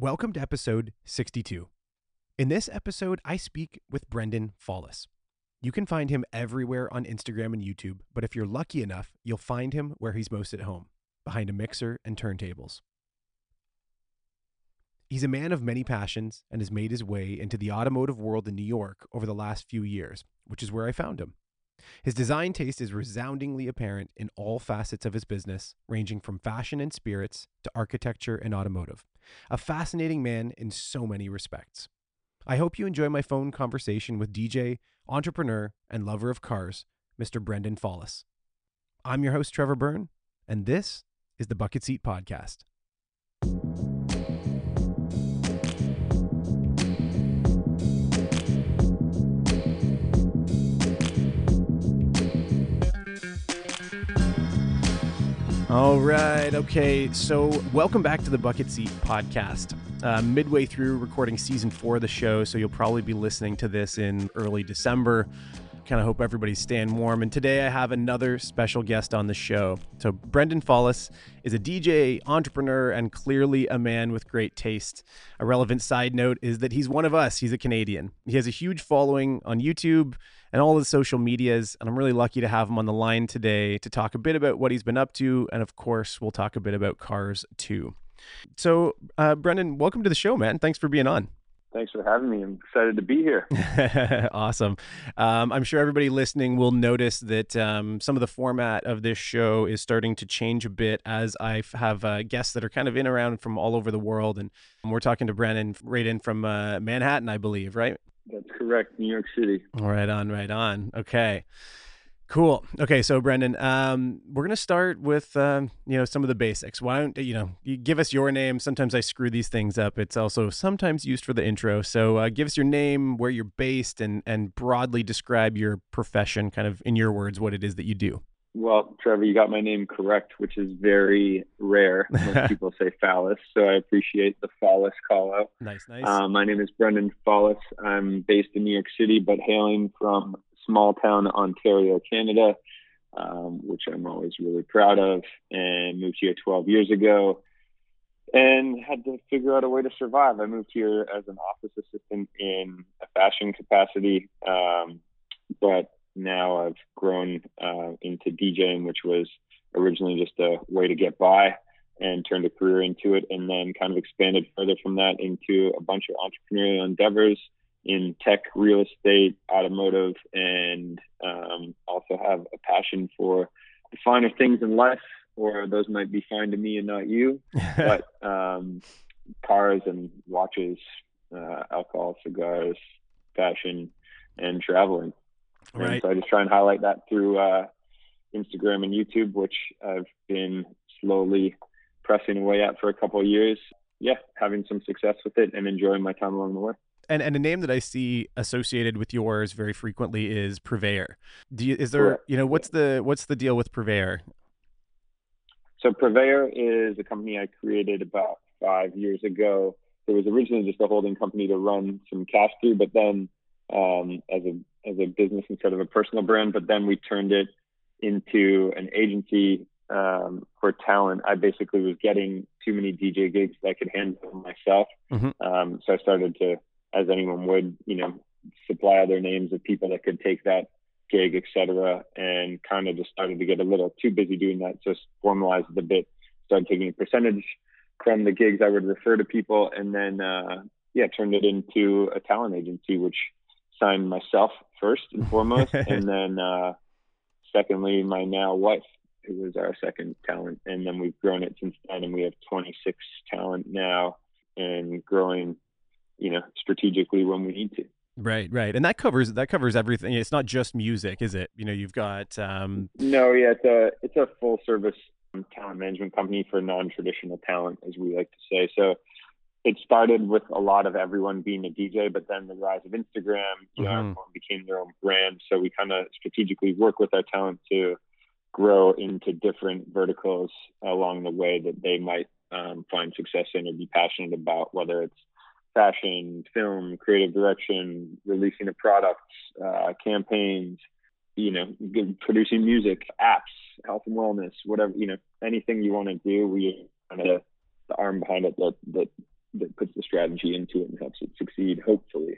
Welcome to episode 62. In this episode, I speak with Brendan Fallis. You can find him everywhere on Instagram and YouTube, but if you're lucky enough, you'll find him where he's most at home, behind a mixer and turntables. He's a man of many passions and has made his way into the automotive world in New York over the last few years, which is where I found him. His design taste is resoundingly apparent in all facets of his business, ranging from fashion and spirits to architecture and automotive. A fascinating man in so many respects. I hope you enjoy my phone conversation with DJ, entrepreneur, and lover of cars, Mr. Brendan Fallis. I'm your host, Trevor Byrne, and this is the Bucket Seat Podcast. All right. Okay. So welcome back to the Bucket Seat Podcast. Midway through recording season 4 of the show, so you'll probably be listening to this in early December. Kind of hope everybody's staying warm. And today I have another special guest on the show. So Brendan Fallis is a DJ, entrepreneur, and clearly a man with great taste. A relevant side note is that he's one of us. He's a Canadian. He has a huge following on YouTube and all his social medias, and I'm really lucky to have him on the line today to talk a bit about what he's been up to, and of course, we'll talk a bit about cars too. So, Brendan, welcome to the show, man. Thanks for being on. Thanks for having me. I'm excited to be here. Awesome. I'm sure everybody listening will notice that some of the format of this show is starting to change a bit as I have guests that are kind of in and around from all over the world. And we're talking to Brendan right in from Manhattan, I believe, right? That's correct. New York City. Right on, right on. Okay, cool. Okay, so Brendan, we're going to start with, some of the basics. Why don't, you give us your name. Sometimes I screw these things up. It's also sometimes used for the intro. So give us your name, where you're based, and broadly describe your profession, kind of in your words, what it is that you do. Well, Trevor, you got my name correct, which is very rare. Most people say Fallis, so I appreciate the Fallis call out. Nice, nice. My name is Brendan Fallis. I'm based in New York City, but hailing from small town Ontario, Canada, which I'm always really proud of, and moved here 12 years ago and had to figure out a way to survive. I moved here as an office assistant in a fashion capacity, but now I've grown into DJing, which was originally just a way to get by, and turned a career into it, and then kind of expanded further from that into a bunch of entrepreneurial endeavors in tech, real estate, automotive, and also have a passion for the finer things in life, or those might be fine to me and not you, but cars and watches, alcohol, cigars, fashion, and traveling. Right. And so I just try and highlight that through Instagram and YouTube, which I've been slowly pressing away at for a couple of years. Yeah, having some success with it and enjoying my time along the way. And a name that I see associated with yours very frequently is Purveyor. Is there, what's the deal with Purveyor? So Purveyor is a company I created about 5 years ago. It was originally just a holding company to run some cash through, but then as a business instead of a personal brand, but then we turned it into an agency for talent. I basically was getting too many DJ gigs that I could handle myself. Mm-hmm. So I started to, as anyone would, supply other names of people that could take that gig, etc., and kind of just started to get a little too busy doing that. Just formalized it a bit, started taking a percentage from the gigs I would refer to people, and then turned it into a talent agency, which signed myself first and foremost, and then secondly, my now wife, who was our second talent. And then we've grown it since then, and we have 26 talent now and growing, strategically when we need to. Right, right. And that covers everything. It's not just music, is it? You've got... it's a full service talent management company for non-traditional talent, as we like to say. So it started with a lot of everyone being a DJ, but then the rise of Instagram, everyone became their own brand. So we kind of strategically work with our talent to grow into different verticals along the way that they might find success in or be passionate about, whether it's fashion, film, creative direction, releasing a product, campaigns, producing music, apps, health and wellness, whatever, anything you want to do, we kind of the arm behind it that that puts the strategy into it and helps it succeed, hopefully.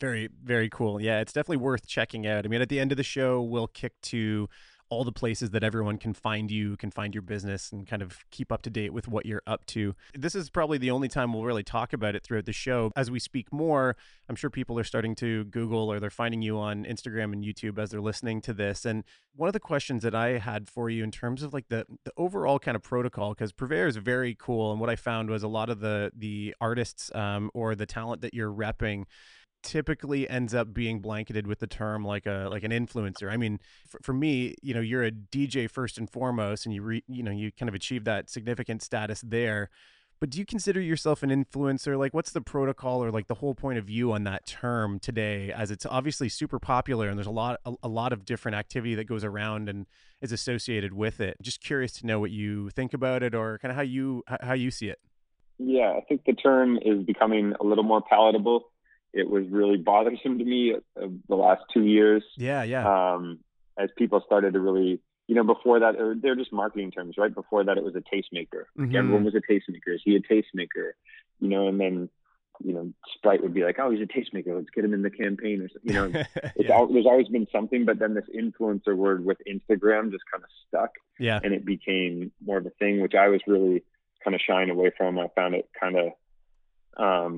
Very, very cool. Yeah, it's definitely worth checking out. I mean, at the end of the show, we'll kick to all the places that everyone can find you, can find your business, and kind of keep up to date with what you're up to. This is probably the only time we'll really talk about it throughout the show. As we speak more, I'm sure people are starting to Google, or they're finding you on Instagram and YouTube as they're listening to this. And one of the questions that I had for you in terms of like the overall kind of protocol, because Purveyor is very cool. And what I found was a lot of the artists or the talent that you're repping typically ends up being blanketed with the term like an influencer. I mean, for me, you know, you're a DJ first and foremost, and you kind of achieve that significant status there. But do you consider yourself an influencer? Like, what's the protocol or like the whole point of view on that term today, as it's obviously super popular and there's a lot of different activity that goes around and is associated with it? Just curious to know what you think about it, or kind of how you see it. Yeah, I think the term is becoming a little more palatable. It was really bothersome to me the last 2 years. Yeah. As people started to really, you know, before that, they're just marketing terms, right? Before that, it was a tastemaker. Mm-hmm. Like everyone was a tastemaker. Is he a tastemaker? You know, and then, you know, Sprite would be like, oh, he's a tastemaker. Let's get him in the campaign or something. You know, there's always been something, but then this influencer word with Instagram just kind of stuck. Yeah. And it became more of a thing, which I was really kind of shying away from. I found it kind of,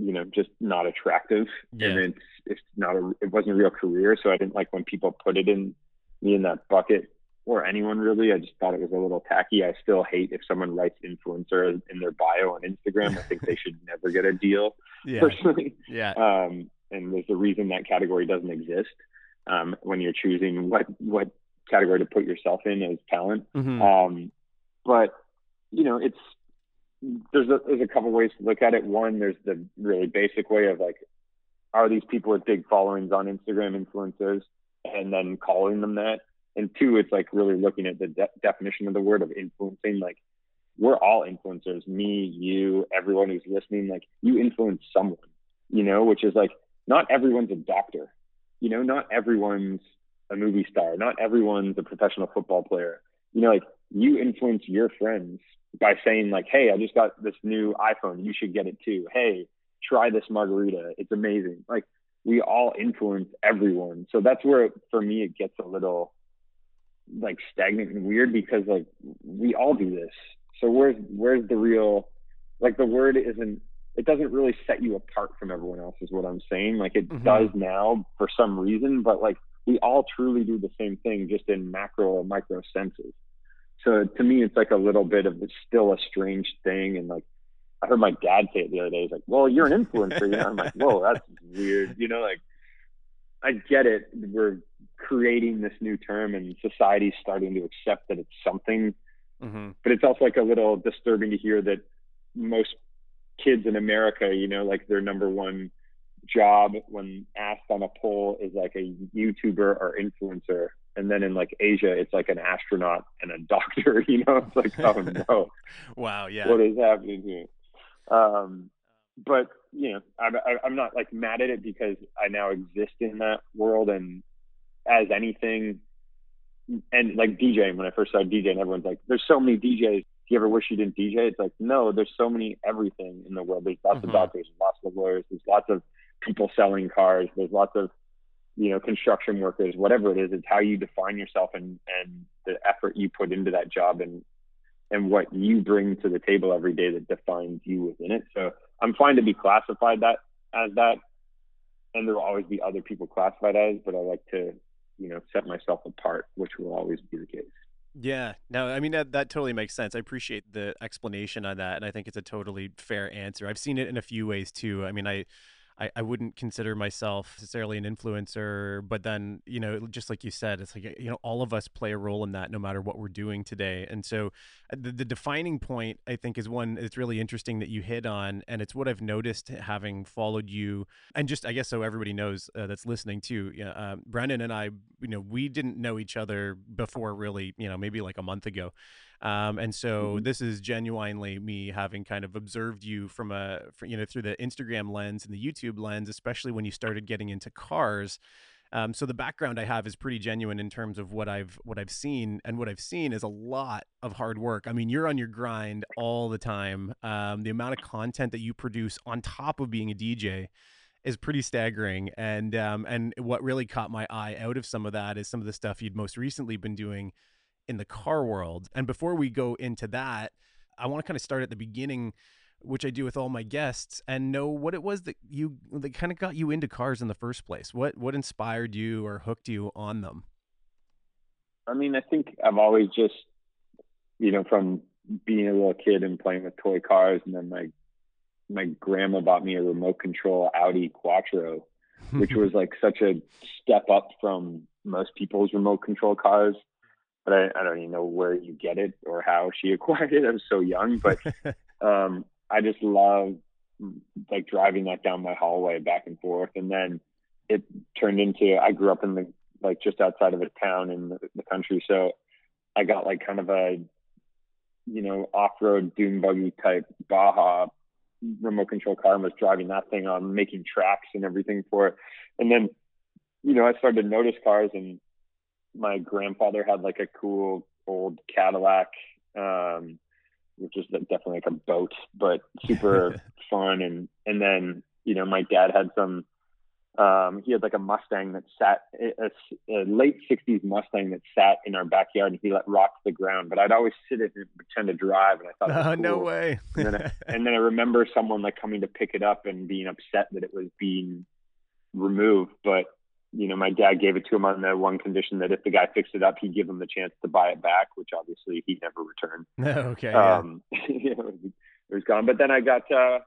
you know, just not attractive. Yeah. And it's not it wasn't a real career. So I didn't like when people put it in me in that bucket, or anyone really. I just thought it was a little tacky. I still hate if someone writes influencer in their bio on Instagram. I think they should never get a deal personally. Yeah. And there's a reason that category doesn't exist when you're choosing what category to put yourself in as talent. Mm-hmm. But you know, there's a couple ways to look at it. One, there's the really basic way of like, are these people with big followings on Instagram influencers, and then calling them that? And two, it's like really looking at the definition of the word of influencing. Like, we're all influencers, me, you, everyone who's listening. Like, you influence someone, you know, which is like, not everyone's a doctor, you know, not everyone's a movie star, not everyone's a professional football player, you know, like you influence your friends by saying like, hey, I just got this new iPhone. You should get it too. Hey, try this margarita. It's amazing. Like, we all influence everyone. So that's where, for me, it gets a little like stagnant and weird, because like we all do this. So where's the real, like, the word it doesn't really set you apart from everyone else is what I'm saying. Like, it mm-hmm. does now for some reason, but like we all truly do the same thing, just in macro or micro senses. So to me, it's like a little bit of, it's still a strange thing. And like, I heard my dad say it the other day. He's like, well, you're an influencer. You know? I'm like, whoa, that's weird. You know, like, I get it. We're creating this new term and society's starting to accept that it's something. Mm-hmm. But it's also like a little disturbing to hear that most kids in America, you know, like their number one job when asked on a poll is like a YouTuber or influencer. And then in like Asia, it's like an astronaut and a doctor, you know, it's like, oh no, wow. Yeah. What is happening here? But you know, I'm not like mad at it, because I now exist in that world. And as anything, and like DJing, when I first started DJing, everyone's like, there's so many DJs. Do you ever wish you didn't DJ? It's like, no, there's so many everything in the world. There's lots mm-hmm. of doctors, lots of lawyers, there's lots of people selling cars. There's lots of, you know, construction workers, whatever it is. It's how you define yourself and the effort you put into that job and what you bring to the table every day that defines you within it. So I'm fine to be classified that as that. And there will always be other people classified as, but I like to, you know, set myself apart, which will always be the case. Yeah, no, I mean, that totally makes sense. I appreciate the explanation on that. And I think it's a totally fair answer. I've seen it in a few ways too. I mean, I wouldn't consider myself necessarily an influencer, but then, you know, just like you said, it's like, you know, all of us play a role in that no matter what we're doing today. And so the defining point, I think, is one that's really interesting that you hit on. And it's what I've noticed having followed you. And just, I guess, so everybody knows that's listening too, Brendan and I, you know, we didn't know each other before really, you know, maybe like a month ago. And so mm-hmm. this is genuinely me having kind of observed you from, you know, through the Instagram lens and the YouTube lens, especially when you started getting into cars. So the background I have is pretty genuine in terms of what I've seen, and what I've seen is a lot of hard work. I mean, you're on your grind all the time. The amount of content that you produce on top of being a DJ is pretty staggering. And what really caught my eye out of some of that is some of the stuff you'd most recently been doing in the car world. And before we go into that, I want to kind of start at the beginning, which I do with all my guests, and know what it was that kind of got you into cars in the first place. What inspired you or hooked you on them? I mean, I think I've always just, from being a little kid and playing with toy cars, and then my grandma bought me a remote control Audi Quattro, which was like such a step up from most people's remote control cars. But I don't even know where you get it or how she acquired it. I was so young, but I just love driving that down my hallway back and forth. And then it turned into, I grew up in just outside of a town in the country. So I got kind of a, off-road dune buggy type Baja remote control car, and was driving that thing on, making tracks and everything for it. And then, I started to notice cars, and my grandfather had a cool old Cadillac, which is definitely a boat, but super fun. And then, my dad had some, he had a Mustang that sat, a late 60s Mustang that sat in our backyard, and he rocked the ground, but I'd always sit in it and pretend to drive. And I thought, cool. No way. and then I remember someone coming to pick it up and being upset that it was being removed. But, my dad gave it to him on the one condition that if the guy fixed it up, he'd give him the chance to buy it back, which obviously he never returned. Okay. Yeah. It was gone. But then I got, I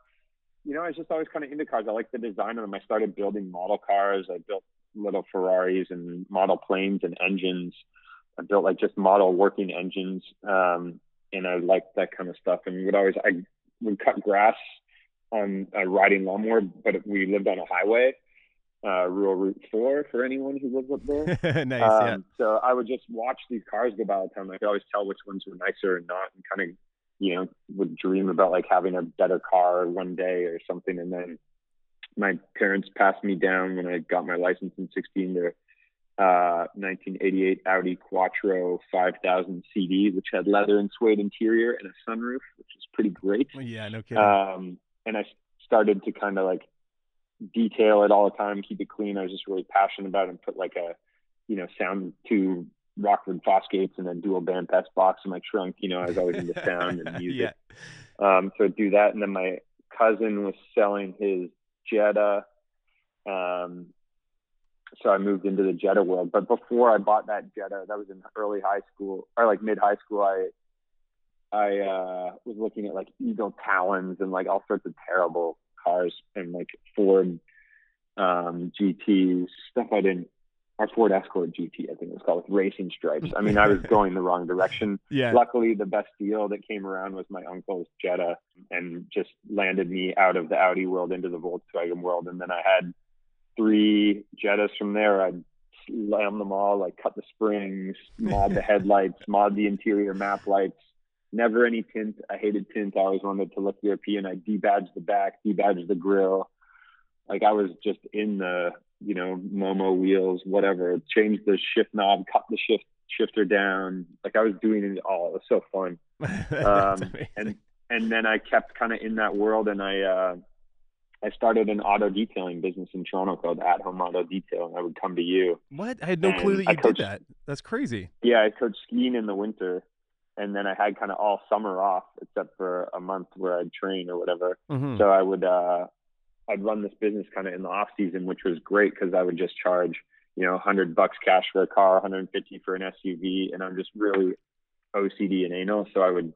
was just always kind of into cars. I liked the design of them. I started building model cars. I built little Ferraris and model planes and engines. I built just model working engines. And I liked that kind of stuff. And I would cut grass on a riding lawnmower, but if we lived on a highway, Rural Route 4 for anyone who lives up there. Nice, yeah. So I would just watch these cars go by all the time. I could always tell which ones were nicer and not, and kind of, would dream about having a better car one day or something. And then my parents passed me down, when I got my license in 16, their 1988 Audi Quattro 5000 CD, which had leather and suede interior and a sunroof, which is pretty great. Well, yeah, no kidding. And I started to kind of detail it all the time, keep it clean. I was just really passionate about it, and put sound to Rockford Fosgates and a dual bandpass box in my trunk. I was always into sound and music. Yeah. So I'd do that. And then my cousin was selling his Jetta. So I moved into the Jetta world. But before I bought that Jetta, that was in early high school, or mid high school, I was looking at Eagle Talons and all sorts of terrible cars, and Ford GTs, stuff I didn't, our Ford Escort GT, I think it was called, with racing stripes. I mean, I was going the wrong direction. Yeah. Luckily, the best deal that came around was my uncle's Jetta, and just landed me out of the Audi world into the Volkswagen world. And then I had 3 Jettas from there. I slammed them all, cut the springs, mod the headlights, mod the interior map lights. Never any tint. I hated tint. I always wanted to look European. I debadged the back, debadged the grill. I was just in the, Momo wheels, whatever. Changed the shift knob, cut the shifter down. I was doing it all. It was so fun. And then I kept kind of in that world, and I started an auto detailing business in Toronto called At Home Auto Detail, and I would come to you. What? I had no clue that you did that. That's crazy. Yeah, I coached skiing in the winter. And then I had kind of all summer off, except for a month where I'd train or whatever. Mm-hmm. So I would, I'd run this business kind of in the off season, which was great, because I would just charge, $100 cash for a car, $150 for an SUV. And I'm just really OCD and anal. So I would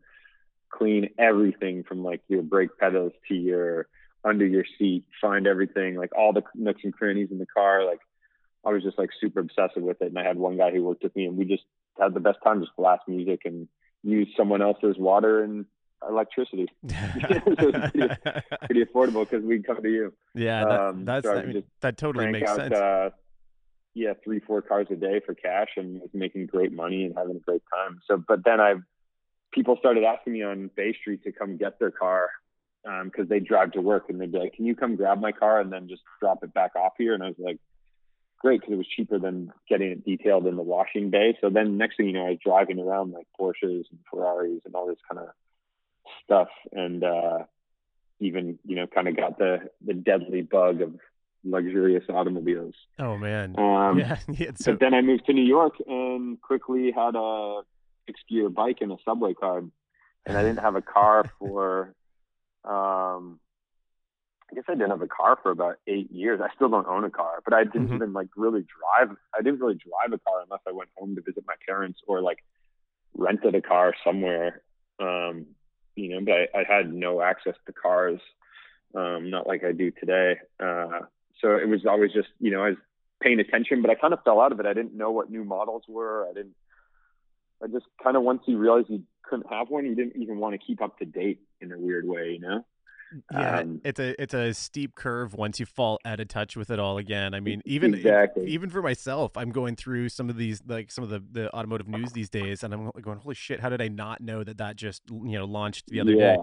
clean everything from your brake pedals to your under your seat, find everything, all the nooks and crannies in the car. I was just super obsessive with it. And I had one guy who worked with me, and we just had the best time, just blast music and use someone else's water and electricity. So it's pretty affordable, because we'd come to you. Yeah, that totally makes sense. 3-4 cars a day for cash, and was making great money and having a great time. So, but then people started asking me on Bay Street to come get their car, because they drive to work, and they'd be like, "Can you come grab my car and then just drop it back off here?" And I was like, great because it was cheaper than getting it detailed in the washing bay. So then next thing you know, I was driving around like Porsches and Ferraris and all this kind of stuff. And even, you know, kind of got the deadly bug of luxurious automobiles. Oh, man. But then I moved to New York and quickly had a $6-gear bike and a subway card. And I didn't have a car for, I guess I didn't have a car for about 8 years. I still don't own a car, but I didn't even like really drive. I didn't really drive a car unless I went home to visit my parents or like rented a car somewhere. You know, but I had no access to cars, not like I do today. So it was always just, you know, I was paying attention, but I kind of fell out of it. I didn't know what new models were. I just kind of, once you realize you couldn't have one, you didn't even want to keep up to date in a weird way, you know? Yeah, it's a steep curve once you fall out of touch with it all again. I mean, even for myself, I'm going through some of these, like some of the automotive news these days, and I'm going, holy shit, how did I not know that just, you know, launched the other day?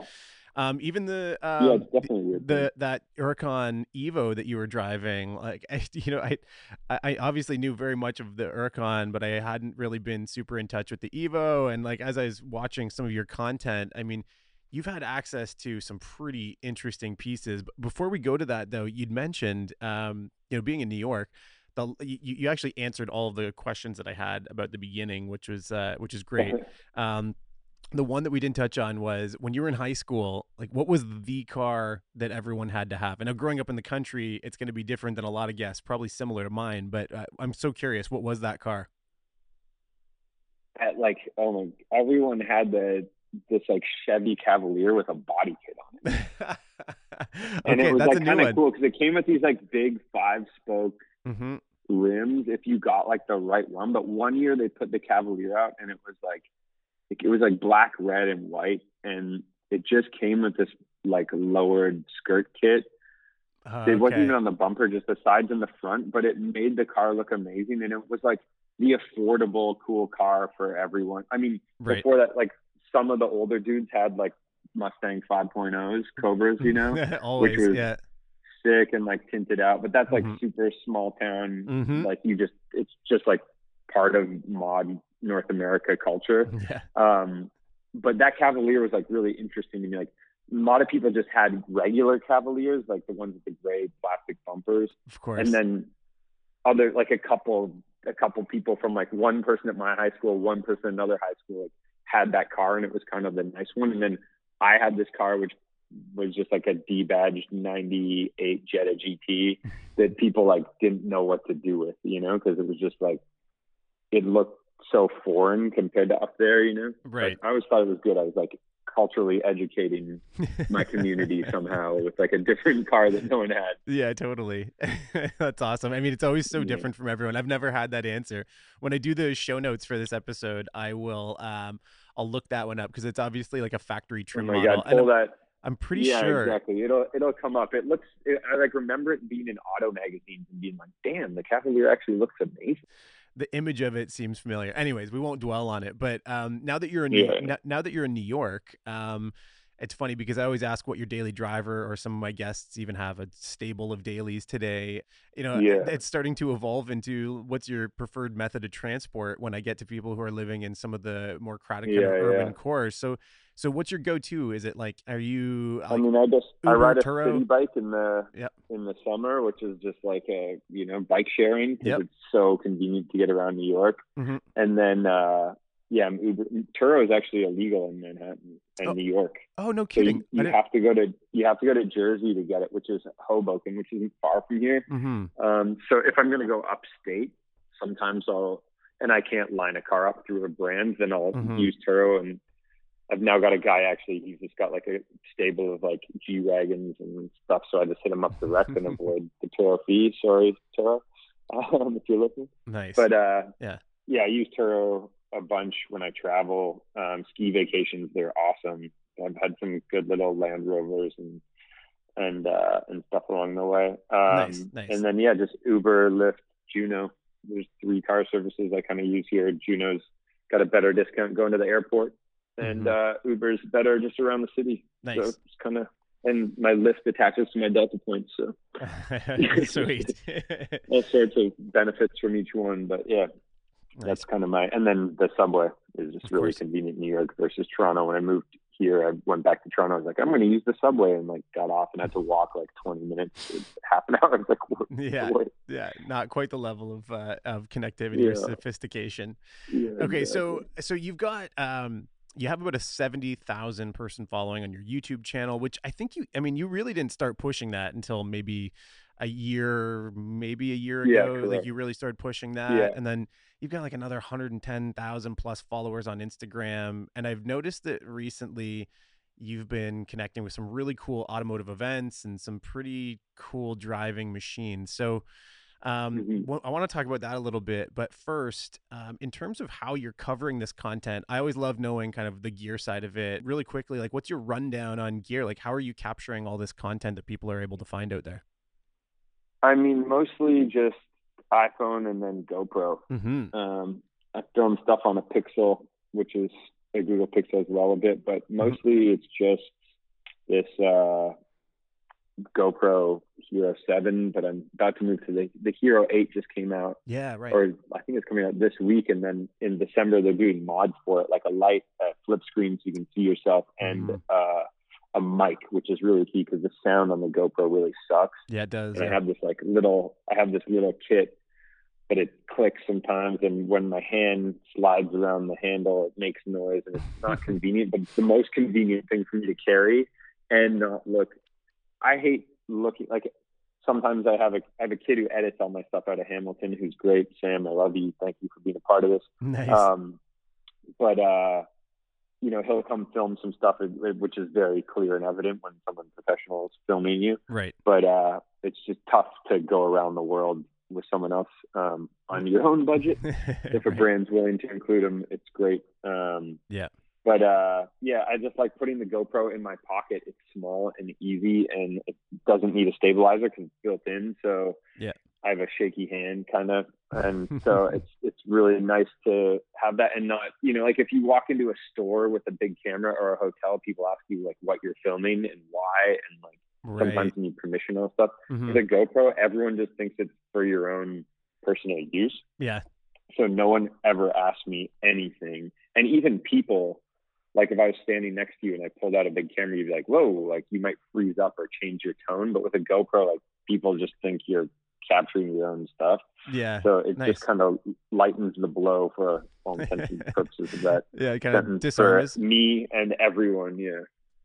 Even that Huracan Evo that you were driving, like, I obviously knew very much of the Huracan, but I hadn't really been super in touch with the Evo. And like, as I was watching some of your content, I mean, you've had access to some pretty interesting pieces. But before we go to that though, you'd mentioned, you know, being in New York, you actually answered all of the questions that I had about the beginning, which is great. The one that we didn't touch on was when you were in high school, like what was the car that everyone had to have? I know growing up in the country, it's going to be different than a lot of guests, probably similar to mine, but I'm so curious, what was that car? Everyone had this Chevy Cavalier with a body kit on it. And okay, it was like kind of cool because it came with these like big 5-spoke rims if you got like the right one. But one year they put the Cavalier out and it was like black, red, and white, and it just came with this like lowered skirt kit. It wasn't even on the bumper, just the sides and the front, but it made the car look amazing. And it was like the affordable, cool car for everyone. I mean, before that, like some of the older dudes had like Mustang 5.0s, Cobras, you know, always, which was sick and like tinted out, but that's like super small town. Like it's just like part of mod North America culture. But that Cavalier was like really interesting to me. Like a lot of people just had regular Cavaliers, like the ones with the gray plastic bumpers, of course, and then other like a couple people from like one person at my high school, one person at another high school, like had that car, and it was kind of the nice one. And then I had this car which was just like a debadged 98 Jetta GT that people like didn't know what to do with, you know, because it was just like it looked so foreign compared to up there, you know? Right. But I always thought it was good. I was like culturally educating my community somehow with like a different car that no one had. Yeah, totally. That's awesome. I mean, it's always so different from everyone. I've never had that answer. When I do the show notes for this episode, I will, I'll look that one up because it's obviously like a factory trim model. God, I'm pretty sure. Yeah, exactly. It'll come up. I like remember it being in auto magazines and being like, damn, the Cavalier actually looks amazing. The image of it seems familiar. Anyways, we won't dwell on it. But now that you're in New York, it's funny because I always ask what your daily driver, or some of my guests even have a stable of dailies today. You know, it's starting to evolve into what's your preferred method of transport when I get to people who are living in some of the more crowded kind of urban cores. So what's your go-to? Is it like, are you? Like, I mean, I ride a Turo city bike in the summer, which is just like a, you know, bike sharing, because it's so convenient to get around New York. And then, Turo is actually illegal in Manhattan and New York. Oh, no kidding! So you have to go to Jersey to get it, which is Hoboken, which isn't far from here. So if I'm going to go upstate, sometimes I can't line a car up through a brand, then I'll use Turo. And I've now got a guy, actually, he's just got like a stable of like G-Wagons and stuff, so I just hit him up direct and avoid the Turo fee. Sorry, Turo, if you're listening. Nice, but I use Turo a bunch when I travel. Ski vacations, they're awesome. I've had some good little Land Rovers and stuff along the way. Nice. And then just Uber, Lyft, Juno. There's 3 car services I kind of use here. Juno's got a better discount going to the airport, and Uber's better just around the city. Nice. So it's kind of and my Lyft attaches to my Delta points. So sweet. All sorts of benefits from each one, but yeah. Nice. That's kind of my, and then the subway is just really convenient in New York versus Toronto. When I moved here, I went back to Toronto. I was like, I'm going to use the subway, and like got off and had to walk like 20 minutes, to half an hour. I was like, yeah, not quite the level of connectivity or sophistication. Yeah, okay. Exactly. So you've got, you have about a 70,000 person following on your YouTube channel, which I think you really didn't start pushing that until maybe a year ago. Correct. Like you really started pushing that. Yeah. And then you've got like another 110,000 plus followers on Instagram. And I've noticed that recently you've been connecting with some really cool automotive events and some pretty cool driving machines. So I want to talk about that a little bit, but first, in terms of how you're covering this content, I always love knowing kind of the gear side of it really quickly. Like, what's your rundown on gear? Like, how are you capturing all this content that people are able to find out there? I mean, mostly just iPhone and then GoPro. Mm-hmm. I've thrown stuff on a Pixel, which is a Google Pixel as well a bit, but mostly it's just this GoPro Hero 7, but I'm about to move to the Hero 8 just came out. Yeah, right. Or I think it's coming out this week, and then in December they're doing mods for it, like a light flip screen so you can see yourself, and a mic, which is really key because the sound on the GoPro really sucks. Yeah, it does. And yeah. I have this little kit, but it clicks sometimes, and when my hand slides around the handle, it makes noise, and it's not convenient, but it's the most convenient thing for me to carry and not look. I hate looking like. Sometimes I have a kid who edits all my stuff out of Hamilton, who's great. Sam, I love you. Thank you for being a part of this. Nice. You know, he'll come film some stuff, which is very clear and evident when someone professional is filming you. Right. But it's just tough to go around the world with someone else on your own budget. If a brand's willing to include them, it's great. But I just like putting the GoPro in my pocket. It's small and easy, and it doesn't need a stabilizer because it's built in. So yeah. I have a shaky hand kind of. And so it's really nice to have that and not, you know, like if you walk into a store with a big camera or a hotel, people ask you like what you're filming and why, and like sometimes you need permission on stuff. With a GoPro, everyone just thinks it's for your own personal use. Yeah. So no one ever asked me anything. And even people, like if I was standing next to you and I pulled out a big camera, you'd be like, whoa, like you might freeze up or change your tone. But with a GoPro, like people just think you're capturing your own stuff. Yeah. So it just kind of lightens the blow for all intents and purposes of that. Yeah, it kind of disarms me and everyone. Yeah.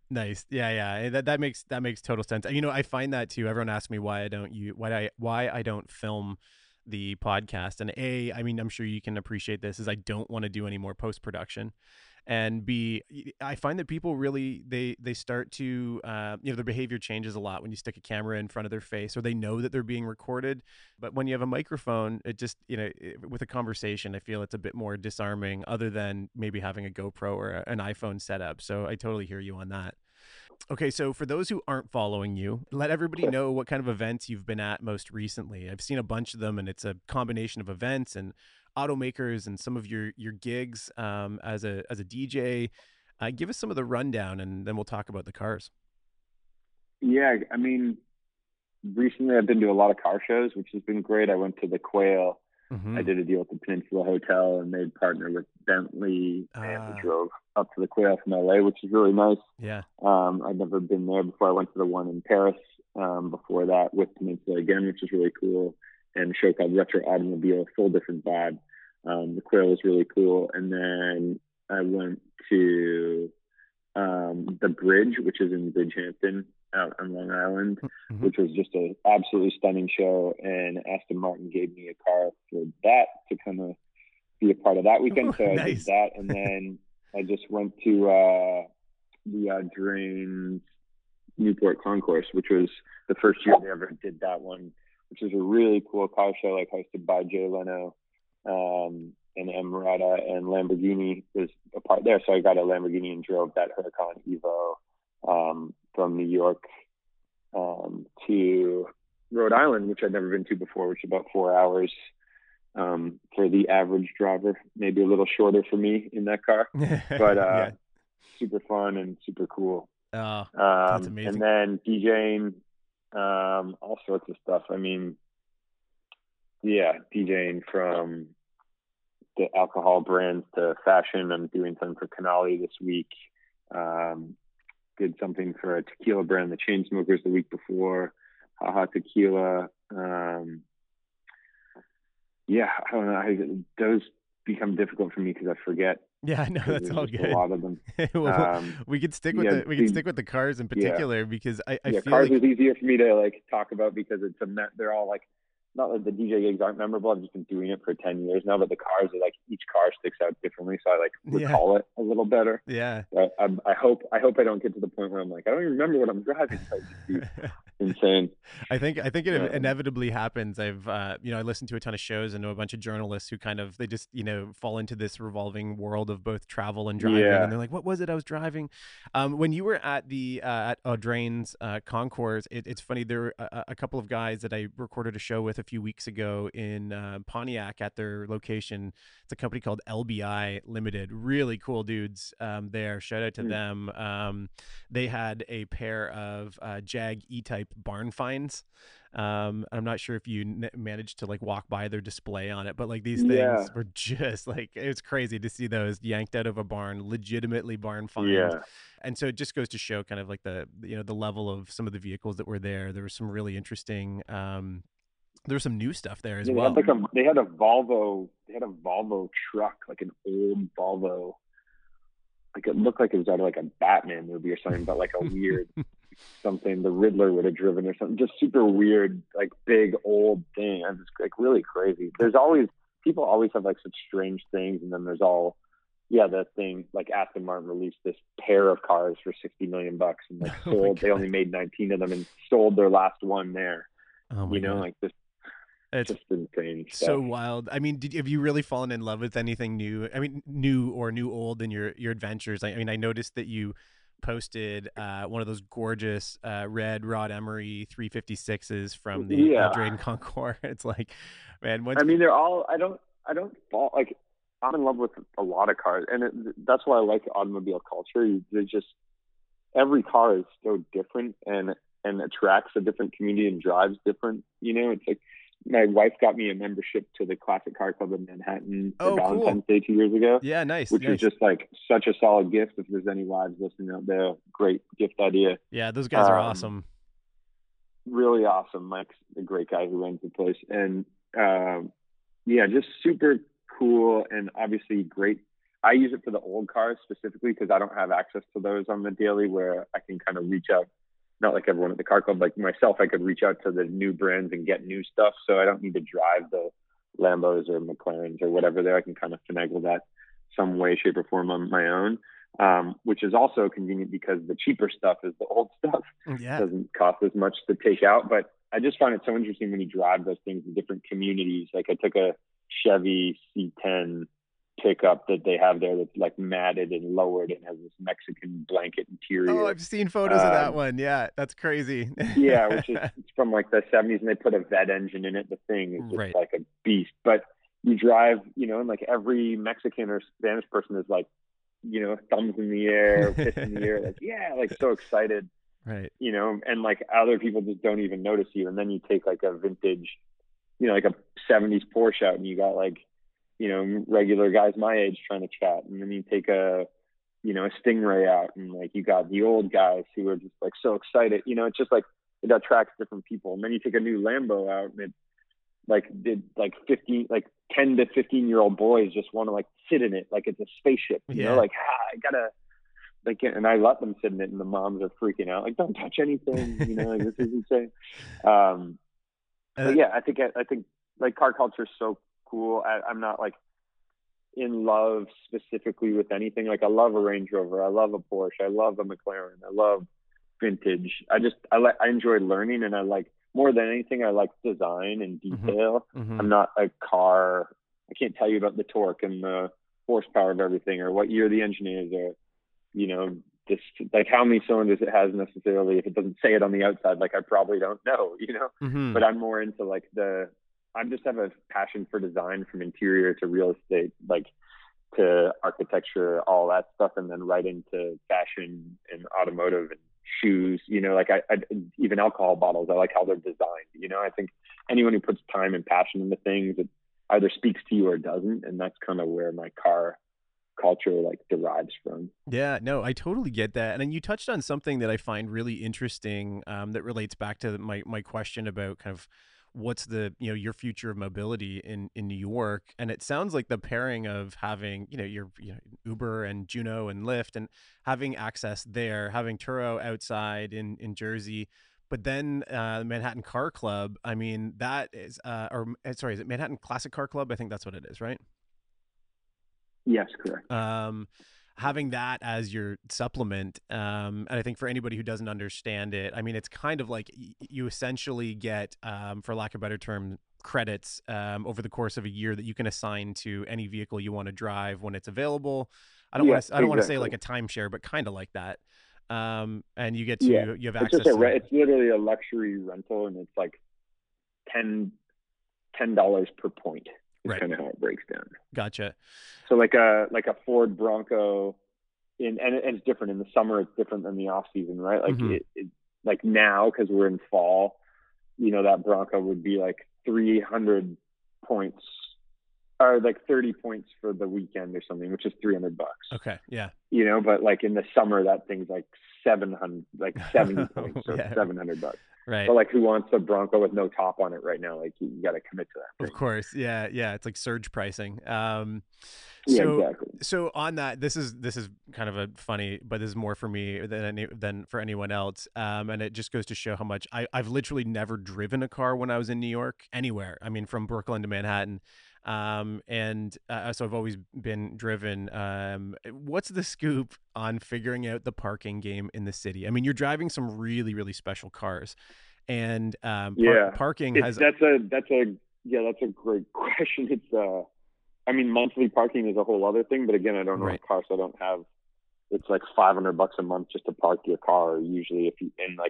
Nice. Yeah, yeah. That makes total sense. You know, I find that too. Everyone asks me why I don't film the podcast. And A, I mean, I'm sure you can appreciate this, is I don't want to do any more post-production. And B, I find that people really, they start to, you know, their behavior changes a lot when you stick a camera in front of their face, or they know that they're being recorded. But when you have a microphone, it just, you know, with a conversation, I feel it's a bit more disarming other than maybe having a GoPro or an iPhone setup. So I totally hear you on that. Okay, so for those who aren't following you, let everybody know what kind of events you've been at most recently. I've seen a bunch of them, and it's a combination of events and automakers and some of your gigs as a DJ. Give us some of the rundown, and then we'll talk about the cars. Yeah, I mean, recently I've been to a lot of car shows, which has been great. I went to the Quail. I did a deal with the Peninsula Hotel, and they partnered with Bentley, and we drove up to the Quail from LA, which is really nice. Yeah. I'd never been there before. I went to the one in Paris before that with Peninsula again, which is really cool. And a show called Retro Automobile, full different vibe. The Quail was really cool. And then I went to the Bridge, which is in Bridgehampton out on Long Island, which was just an absolutely stunning show. And Aston Martin gave me a car for that to kind of be a part of that weekend. So I did that. And then I just went to the Drains Newport Concourse, which was the first year they ever did that one, which is a really cool car show, like hosted by Jay Leno and Emirata, and Lamborghini was a part there. So I got a Lamborghini and drove that Huracan Evo from New York to Rhode Island, which I'd never been to before, which is about 4 hours for the average driver, maybe a little shorter for me in that car, but super fun and super cool. That's amazing. And then DJing, all sorts of stuff. I mean, yeah, DJing from the alcohol brands to fashion. I'm doing some for Canali this week. Did something for a tequila brand, the Chainsmokers, the week before. Haha Tequila. Yeah, I don't know. Those become difficult for me because I forget. Yeah, no, that's all good. A lot of them. Well, we could stick with stick with the cars in particular, because I feel cars like... is easier for me to like talk about because it's they're all like, not that the DJ gigs aren't memorable. I've just been doing it for 10 years now, but the cars are like, each car sticks out differently. So I like recall it a little better. Yeah. But I hope I don't get to the point where I'm like, I don't even remember what I'm driving. Insane. I think it inevitably happens. I've, I listen to a ton of shows and know a bunch of journalists who kind of, they just, fall into this revolving world of both travel and driving. Yeah. And they're like, what was it I was driving? When you were at the, at Audrain's concourse, it's funny, there were a couple of guys that I recorded a show with a few weeks ago in Pontiac at their location. It's a company called LBI Limited. Really cool dudes there. Shout out to them. They had a pair of Jag E-Type barn finds. I'm not sure if you managed to like walk by their display on it, but like these things were just like, it was crazy to see those yanked out of a barn, legitimately barn find. Yeah. And so it just goes to show kind of like the, the level of some of the vehicles that were there. There was some really interesting, there's some new stuff there as well. They had a Volvo truck, like an old Volvo. Like it looked like it was out of like a Batman movie or something, but like a weird something the Riddler would have driven or something. Just super weird, like big old thing. I'm just like really crazy. There's always, people always have like such strange things, and then there's that thing like Aston Martin released this pair of cars for $60 million and like sold. They only made 19 of them and sold their last one there. Oh my God. Like this. It's just insane stuff. So wild. I mean, have you really fallen in love with anything new? I mean, new or new old in your adventures? I mean, I noticed that you posted one of those gorgeous red Rod Emery 356s from the Audrain Concours. It's like, man, they're all. I don't fall. Like, I'm in love with a lot of cars, and that's why I like automobile culture. There's just every car is so different and attracts a different community and drives different. It's like. My wife got me a membership to the Classic Car Club in Manhattan for Valentine's Day 2 years ago. Yeah, nice. Which is just like such a solid gift. If there's any wives listening out there, great gift idea. Yeah, those guys are awesome. Really awesome. Mike's a great guy who runs the place. And just super cool and obviously great. I use it for the old cars specifically because I don't have access to those on the daily, where I can kind of reach out. Not like everyone at the car club, like myself, I could reach out to the new brands and get new stuff. So I don't need to drive the Lambos or McLarens or whatever there. I can kind of finagle that some way, shape or form on my own, which is also convenient because the cheaper stuff is the old stuff. Yeah. It doesn't cost as much to take out. But I just find it so interesting when you drive those things in different communities. Like I took a Chevy C10 pickup that they have there that's like matted and lowered and has this Mexican blanket interior. Oh, I've seen photos of that one. Yeah, that's crazy. Yeah, which is it's from like the 70s, and they put a vet engine in it. The thing is just like a beast. But you drive, and like every Mexican or Spanish person is like, thumbs in the air, fist in the air, like so excited, right? And like other people just don't even notice you. And then you take like a vintage, like a 70s Porsche out, and you got like. Regular guys my age trying to chat. And then you take a Stingray out, and like you got the old guys who are just like so excited. It's just like it attracts different people. And then you take a new Lambo out, and it like did like 10 to 15-year-old boys just want to like sit in it like it's a spaceship. I gotta like, and I let them sit in it, and the moms are freaking out like, don't touch anything. Like this is insane. I think like car culture is so cool. I'm not like in love specifically with anything. Like I love a Range Rover, I love a Porsche, I love a McLaren, I love vintage. I enjoy learning, and I like, more than anything, I like design and detail. Mm-hmm. I'm not a car. I can't tell you about the torque and the horsepower of everything, or what year the engine is, or just like how many cylinders it has necessarily. If it doesn't say it on the outside, like I probably don't know. Mm-hmm. But I'm more into like I just have a passion for design, from interior to real estate, like to architecture, all that stuff, and then right into fashion and automotive and shoes, you know, like I even alcohol bottles, I like how they're designed. You know, I think anyone who puts time and passion into things, it either speaks to you or doesn't. And that's kind of where my car culture like derives from. Yeah, no, I totally get that. And then you touched on something that I find really interesting that relates back to my question about kind of what's the, you know, your future of mobility in New York. And it sounds like the pairing of having, you know, your Uber and Juno and Lyft and having access there, having Turo outside in Jersey, but then the Manhattan Car Club, I mean, that is, is it Manhattan Classic Car Club? I think that's what it is, right? Yes, correct. Having that as your supplement, and I think for anybody who doesn't understand it, I mean, it's kind of like you essentially get, for lack of a better term, credits over the course of a year that you can assign to any vehicle you want to drive when it's available. I don't want to say like a timeshare, but kind of like that. And you get to you have access. It's literally a luxury rental, and it's like $10 per point. Right. Kind of how it breaks down. Gotcha. So like a Ford Bronco, and it's different in the summer. It's different than the off season, right? Like it like now, because we're in fall, you know, that Bronco would be like 300 points or like 30 points for the weekend or something, which is $300. Okay. Yeah. You know, but like in the summer, that thing's like 700, like 70 points or $700. Right. But like, who wants a Bronco with no top on it right now? Like, you got to commit to that. Right? Of course. Yeah. Yeah. It's like surge pricing. Exactly. So on that, this is kind of a funny, but this is more for me than for anyone else. And it just goes to show how much I've literally never driven a car when I was in New York, anywhere. I mean, from Brooklyn to Manhattan. So I've always been driven. What's the scoop on figuring out the parking game in the city? I mean, you're driving some really, really special cars, and parking has that's a great question. It's I mean, monthly parking is a whole other thing, but again, I don't own a car, so I don't have. It's like $500 a month just to park your car. Usually, if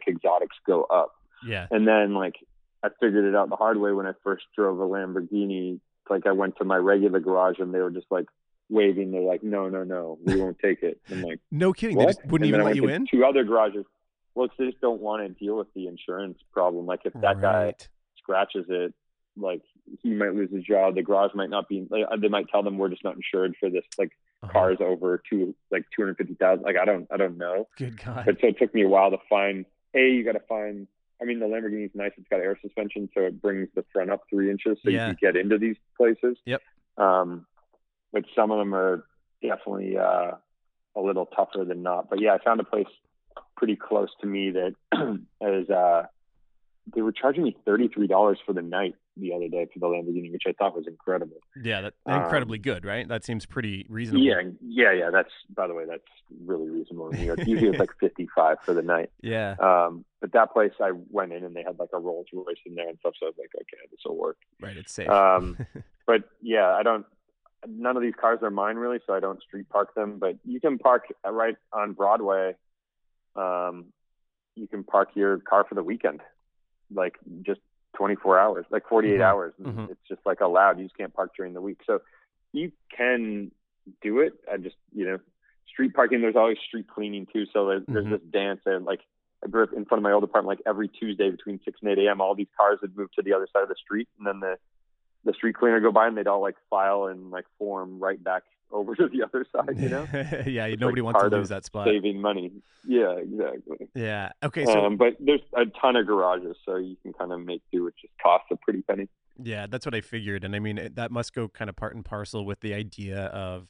exotics go up, yeah, and then like I figured it out the hard way when I first drove a Lamborghini. Like I went to my regular garage and they were just like waving. They're like, no, we won't take it. I'm like, no kidding. What? They just wouldn't even let you in? Two other garages. Well, they just don't want to deal with the insurance problem. Like if that guy scratches it, like he might lose his job. The garage might not be, like, they might tell them we're just not insured for this. Like cars over like 250,000. Like, I don't know. Good God. But so it took me a while to find, I mean, the Lamborghini's nice. It's got air suspension, so it brings the front up 3 inches, so you can get into these places. Yep. But some of them are definitely a little tougher than not. But yeah, I found a place pretty close to me that is. They were charging me $33 for the night the other day for the Lamborghini, which I thought was incredible. Yeah, that's incredibly good, right? That seems pretty reasonable. Yeah. By the way, that's really reasonable in New York. Usually it's like $55 for the night. Yeah. But that place I went in and they had like a Rolls Royce in there and stuff. So I was like, okay, this will work. Right, it's safe. But yeah, none of these cars are mine really, so I don't street park them. But you can park right on Broadway. You can park your car for the weekend. Like just 24 hours, like 48 hours. It's just like allowed. You just can't park during the week. So you can do it. I just, street parking, there's always street cleaning too. So there's this dance. And like I grew up in front of my old apartment, like every Tuesday between 6 and 8 a.m., all these cars would move to the other side of the street. And then the street cleaner go by and they'd all like file and like form right back over to the other side, yeah, nobody wants to lose that spot. Saving money. Yeah, exactly. Yeah. Okay. So, but there's a ton of garages, so you can kind of make do, which just costs a pretty penny. Yeah, that's what I figured, and I mean that must go kind of part and parcel with the idea of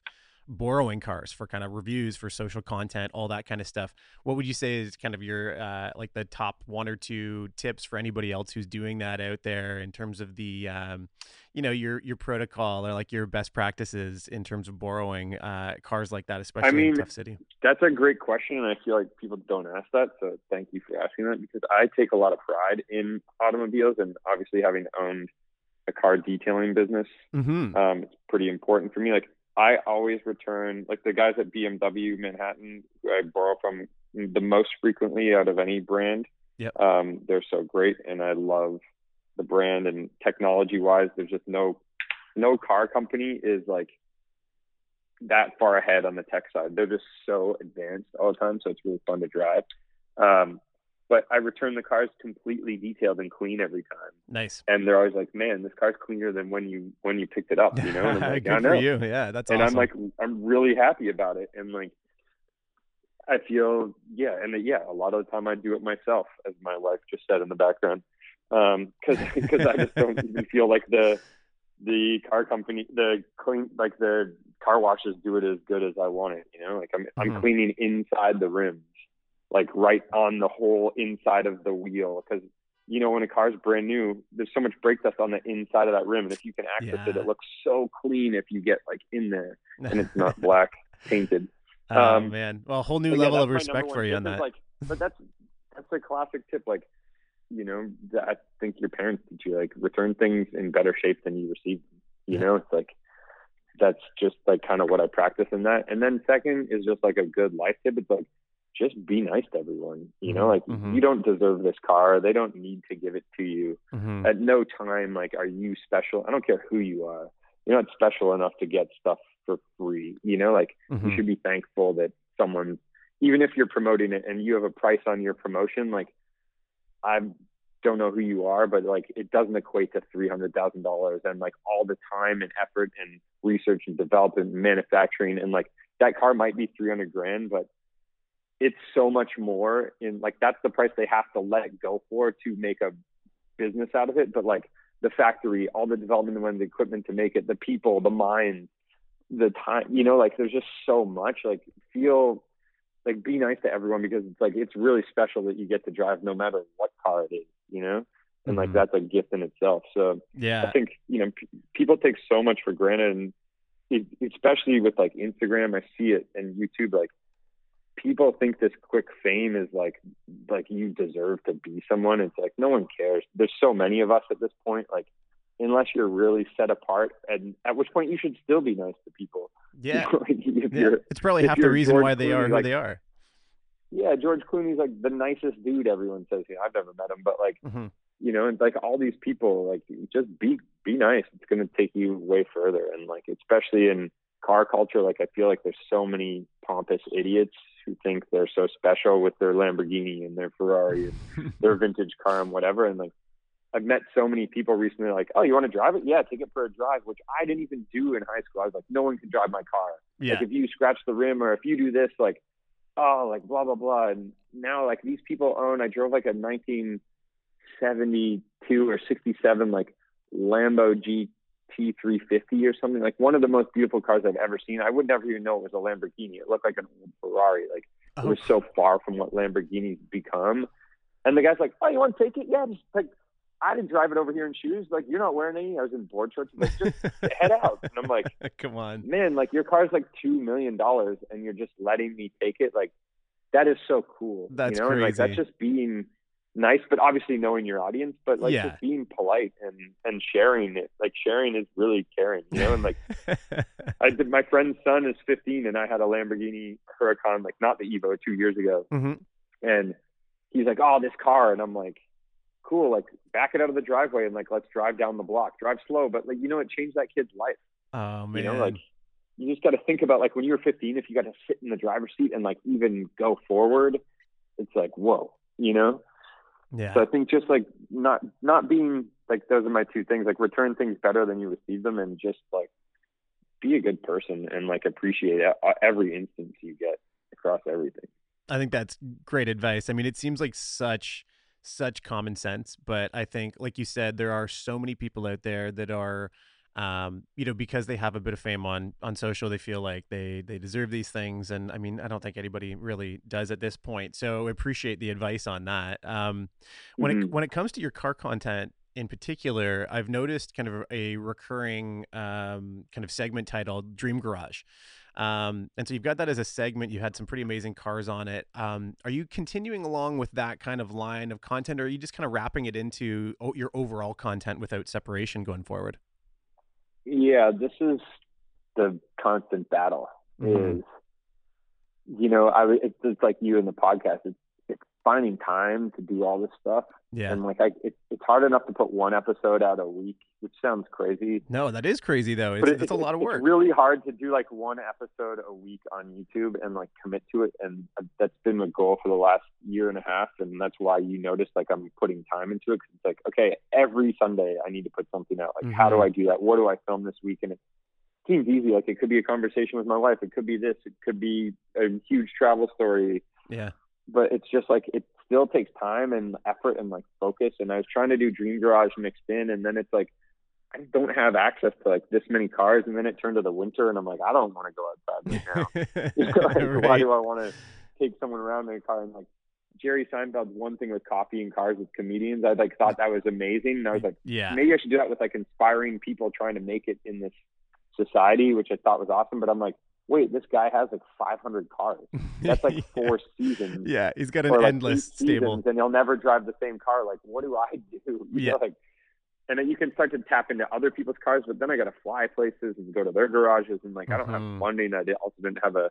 borrowing cars for kind of reviews, for social content, all that kind of stuff. What would you say is kind of your like the top one or two tips for anybody else who's doing that out there in terms of the your protocol or like your best practices in terms of borrowing cars like that, especially in a tough city? That's a great question, and I feel like people don't ask that, so thank you for asking that, because I take a lot of pride in automobiles, and obviously having owned a car detailing business, it's pretty important for me. Like I always return, like the guys at BMW Manhattan, who I borrow from the most frequently out of any brand. Yep. They're so great, and I love the brand. And technology-wise, there's just no car company is like that far ahead on the tech side. They're just so advanced all the time, so it's really fun to drive. But I return the cars completely detailed and clean every time. Nice. And they're always like, "Man, this car's cleaner than when you picked it up." You know, and I'm like, good for you. Yeah, that's awesome. And I'm like, I'm really happy about it. And like, I feel a lot of the time I do it myself, as my wife just said in the background, because I just don't even feel like the car company, the car washes do it as good as I want it. You know, like I'm cleaning inside the rims, like right on the whole inside of the wheel. Cause you know, when a car's brand new, there's so much brake dust on the inside of that rim. And if you can access it, it looks so clean if you get like in there and it's not black painted. Oh man. Well, a whole new level of respect for you on that. Like, but that's a classic tip. Like, you know, I think your parents teach you, like, return things in better shape than you receive them. You know, it's like, that's just like kind of what I practice in that. And then second is just like a good life tip. It's like, just be nice to everyone, you know, like you don't deserve this car. They don't need to give it to you. At no time, like, are you special? I don't care who you are. You're not special enough to get stuff for free. You know, like you should be thankful that someone, even if you're promoting it and you have a price on your promotion, like, I don't know who you are, but like, it doesn't equate to $300,000 and like all the time and effort and research and development and manufacturing. And like that car might be $300,000, but it's so much more in like, that's the price they have to let go for to make a business out of it. But like the factory, all the development and the equipment to make it, the people, the mind, the time, you know, like there's just so much. Like, feel like, be nice to everyone, because it's like, it's really special that you get to drive no matter what car it is, you know? And like, that's a gift in itself. So yeah, I think, you know, people take so much for granted, and especially with like Instagram, I see it, and YouTube, like, people think this quick fame is like you deserve to be someone. It's like, no one cares. There's so many of us at this point, like, unless you're really set apart, and at which point you should still be nice to people. Yeah. It's probably half the reason George why they Clooney, are who like, they are. Yeah. George Clooney's like the nicest dude. Everyone says, I've never met him, but like, you know, and like all these people, like, just be nice. It's going to take you way further. And like, especially in car culture, like, I feel like there's so many pompous idiots who think they're so special with their Lamborghini and their Ferrari and their vintage car and whatever. And like, I've met so many people recently, like, oh, you want to drive it? Yeah, take it for a drive, which I didn't even do in high school. I was like, no one can drive my car. Yeah. Like, if you scratch the rim or if you do this, like, oh, like, blah, blah, blah. And now, like, these people own, I drove like a 1972 or 67, like, Lambo GT350 or something, like one of the most beautiful cars I've ever seen. I would never even know it was a Lamborghini. It looked like an old Ferrari. Like, it was so far from what Lamborghini's become. And the guy's like, oh, you want to take it? Yeah, just like, I didn't drive it over here in shoes. Like, you're not wearing any. I was in board shorts. Like, just head out. And I'm like, come on, man, like, your car's like $2 million and you're just letting me take it. Like, that is so cool. That's, you know, crazy. And like, that's just being nice, but obviously knowing your audience, but like just being polite and sharing it. Like, sharing is really caring, you know? And like, my friend's son is 15 and I had a Lamborghini Huracan, like not the Evo, 2 years ago. And he's like, oh, this car. And I'm like, cool. Like, back it out of the driveway and like, let's drive down the block, drive slow. But like, you know, it changed that kid's life. Oh man. You know, like, you just got to think about like when you were 15, if you got to sit in the driver's seat and like even go forward, it's like, whoa, you know? Yeah. So I think just like not being like, those are my two things, like return things better than you receive them, and just like be a good person and like appreciate every instance you get across everything. I think that's great advice. I mean, it seems like such common sense, but I think, like you said, there are so many people out there that are, you know, because they have a bit of fame on social, they feel like they deserve these things. And I mean, I don't think anybody really does at this point. So appreciate the advice on that. When it comes to your car content in particular, I've noticed kind of a recurring kind of segment titled Dream Garage. And so you've got that as a segment. You had some pretty amazing cars on it. Are you continuing along with that kind of line of content, or are you just kind of wrapping it into your overall content without separation going forward? Yeah, this is the constant battle. Is, you know, it's like you in the podcast. It's finding time to do all this stuff. Yeah. And like, it's hard enough to put one episode out a week, which sounds crazy. No, that is crazy though. It's a lot of work. It's really hard to do like one episode a week on YouTube and like commit to it. And that's been the goal for the last year and a half. And that's why you notice like I'm putting time into it. Cause it's like, okay, every Sunday I need to put something out. Like, how do I do that? What do I film this week? And it seems easy. Like it could be a conversation with my wife. It could be this, it could be a huge travel story. Yeah. But it's just like, it still takes time and effort and like focus. And I was trying to do Dream Garage mixed in. And then it's like, I don't have access to like this many cars. And then it turned to the winter and I'm like, I don't want to go outside right now. Like, why do I want to take someone around in a car? And like Jerry Seinfeld's one thing with coffee and cars with comedians, I like thought that was amazing. And I was like, yeah, maybe I should do that with like inspiring people trying to make it in this society, which I thought was awesome. But I'm like, wait, this guy has like 500 cars. That's like four seasons. Yeah, he's got an like endless stable. And he'll never drive the same car. Like, what do I do? You know, like, and then you can start to tap into other people's cars, but then I got to fly places and go to their garages. And like, I don't have funding. I also didn't have a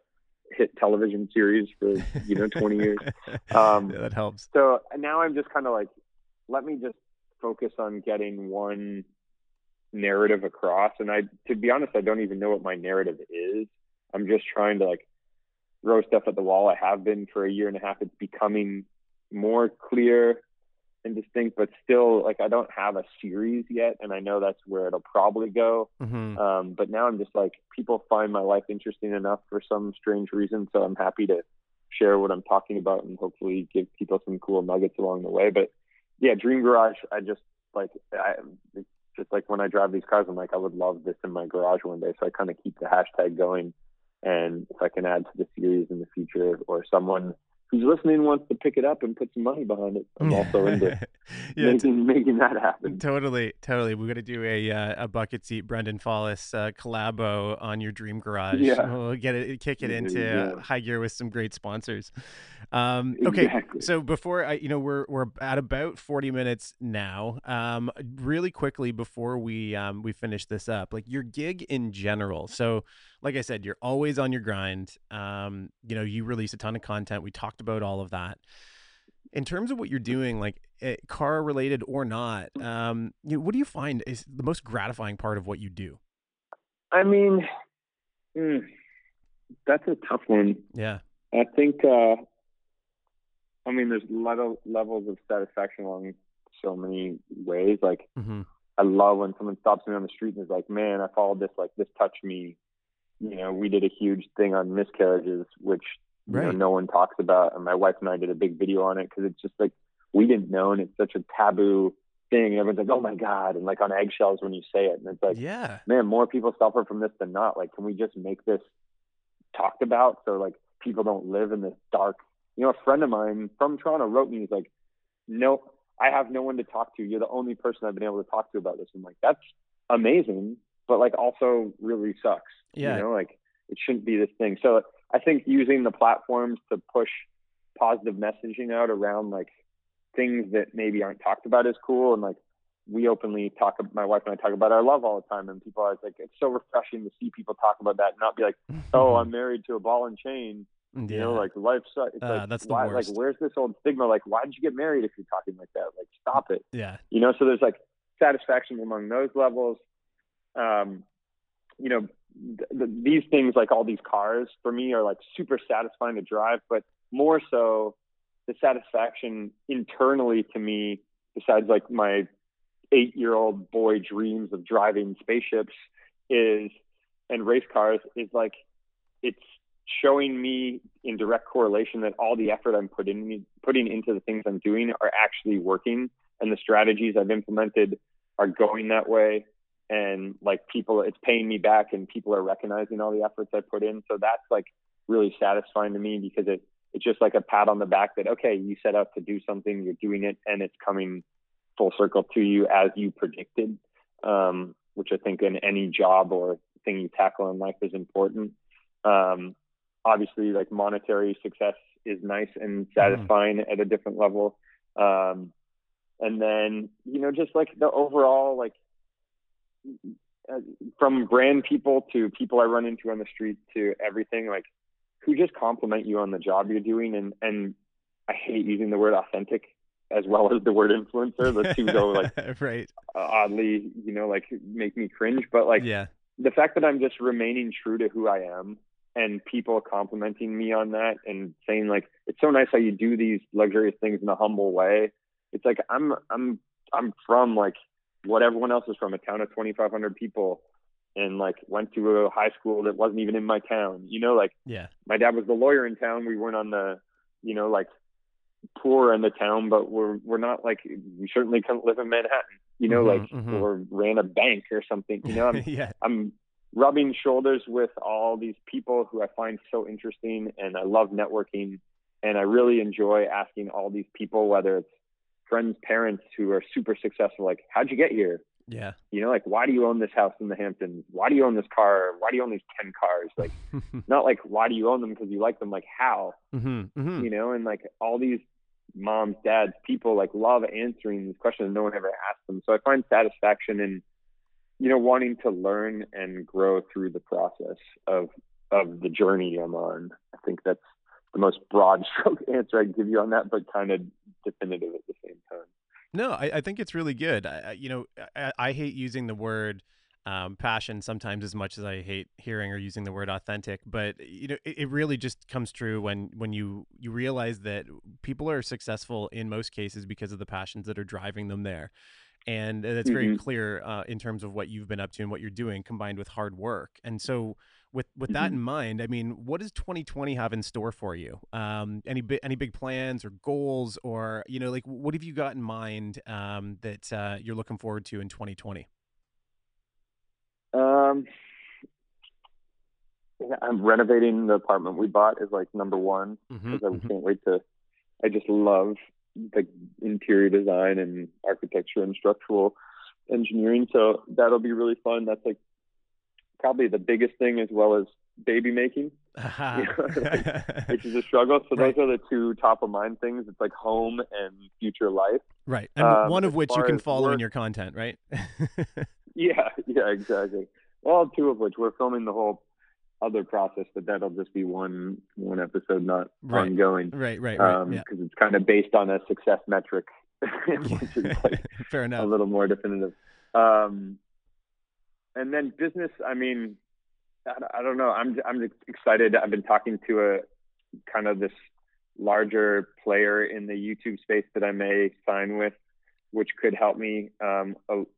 hit television series for, 20 years. Yeah, that helps. So now I'm just kind of like, let me just focus on getting one narrative across. And to be honest, I don't even know what my narrative is. I'm just trying to like throw stuff at the wall. I have been for a year and a half. It's becoming more clear and distinct, but still like I don't have a series yet. And I know that's where it'll probably go. But now I'm just like, people find my life interesting enough for some strange reason. So I'm happy to share what I'm talking about and hopefully give people some cool nuggets along the way. But yeah, Dream Garage, just like when I drive these cars, I'm like, I would love this in my garage one day. So I kind of keep the hashtag going. And if I can add to the series in the future, or someone who's listening wants to pick it up and put some money behind it, I'm also into making that happen. Totally. We're gonna do a Bucket Seat Brendan Fallis collabo on your Dream Garage. Yeah. We'll kick it into high gear with some great sponsors. Exactly. Okay, so before I, we're at about 40 minutes now. Really quickly before we finish this up, like your gig in general. So, like I said, you're always on your grind. You release a ton of content. We talked about all of that. In terms of what you're doing, like car related or not, what do you find is the most gratifying part of what you do? I mean, that's a tough one. Yeah. I think, there's a lot of levels of satisfaction along so many ways. Like I love when someone stops me on the street and is like, man, I followed this, like this touched me. We did a huge thing on miscarriages, which no one talks about. And my wife and I did a big video on it because it's just like we didn't know, and it's such a taboo thing. And everyone's like, "Oh my God!" and like on eggshells when you say it. And it's like, man, more people suffer from this than not. Like, can we just make this talked about so like people don't live in this dark? A friend of mine from Toronto wrote me. He's like, "No, I have no one to talk to. You're the only person I've been able to talk to about this." I'm like, that's amazing, but like also really sucks. Yeah. Like it shouldn't be this thing. So I think using the platforms to push positive messaging out around like things that maybe aren't talked about is cool. And like we openly talk, my wife and I talk about our love all the time. And people are always like, it's so refreshing to see people talk about that and not be like, oh, I'm married to a ball and chain. Yeah. Like life sucks. It's like, that's the worst. Like, where's this old stigma? Like, why did you get married if you're talking like that? Like, stop it. Yeah. So there's like satisfaction among those levels. These things like all these cars for me are like super satisfying to drive, but more so the satisfaction internally to me, besides like my 8-year-old boy dreams of driving spaceships and race cars, is like it's showing me in direct correlation that all the effort I'm putting into the things I'm doing are actually working, and the strategies I've implemented are going that way. And like it's paying me back, and people are recognizing all the efforts I put in. So that's like really satisfying to me because it's just like a pat on the back that, okay, you set out to do something, you're doing it, and it's coming full circle to you as you predicted, which I think in any job or thing you tackle in life is important. Obviously like monetary success is nice and satisfying at a different level. And then, just like the overall, like, from brand people to people I run into on the street to everything, like who just compliment you on the job you're doing and I hate using the word authentic as well as the word influencer. The two go like right. Oddly, you know, like make me cringe. But like yeah. the fact that I'm just remaining true to who I am and people complimenting me on that and saying like, it's so nice how you do these luxurious things in a humble way. It's like, I'm from like what everyone else is from, a town of 2,500 people, and like went to a high school that wasn't even in my town, you know, like yeah. my dad was the lawyer in town. We weren't on the, you know, like poor in the town, but we're not like, we certainly couldn't live in Manhattan, you know, mm-hmm, like mm-hmm. or ran a bank or something, you know, I'm, yeah. I'm rubbing shoulders with all these people who I find so interesting, and I love networking, and I really enjoy asking all these people, whether it's friends, parents who are super successful, like, how'd you get here? Yeah. You know, like, why do you own this house in the Hamptons? Why do you own this car? Why do you own these 10 cars? Like, not like, why do you own them? 'Cause you like them. Like how, mm-hmm, mm-hmm. you know, and like all these moms, dads, people like love answering these questions. No one ever asked them. So I find satisfaction in, you know, wanting to learn and grow through the process of the journey I'm on. I think that's the most broad stroke answer I can give you on that, but kind of definitive at the same time. No, I think it's really good. I hate using the word passion sometimes as much as I hate hearing or using the word authentic. But, you know, it really just comes true when you realize that people are successful in most cases because of the passions that are driving them there. And that's very mm-hmm. clear in terms of what you've been up to and what you're doing combined with hard work. And so with mm-hmm. that in mind, I mean, what does 2020 have in store for you? Any big plans or goals, or, you know, like what have you got in mind that you're looking forward to in 2020? I'm renovating the apartment we bought is like number one, because mm-hmm. I can't wait to, I just love the interior design and architecture and structural engineering. So that'll be really fun. That's like probably the biggest thing, as well as baby making, uh-huh. you know, like, which is a struggle. So right. those are the two top of mind things. It's like home and future life. Right. And one of which you can follow in your content, right? yeah, exactly. Well, two of which we're filming the whole other process, but that'll just be one episode, not right. ongoing. Right. Because yeah. it's kind of based on a success metric, which is like fair enough. A little more definitive. And then business, I mean, I don't know. I'm excited. I've been talking to a kind of this larger player in the YouTube space that I may sign with, which could help me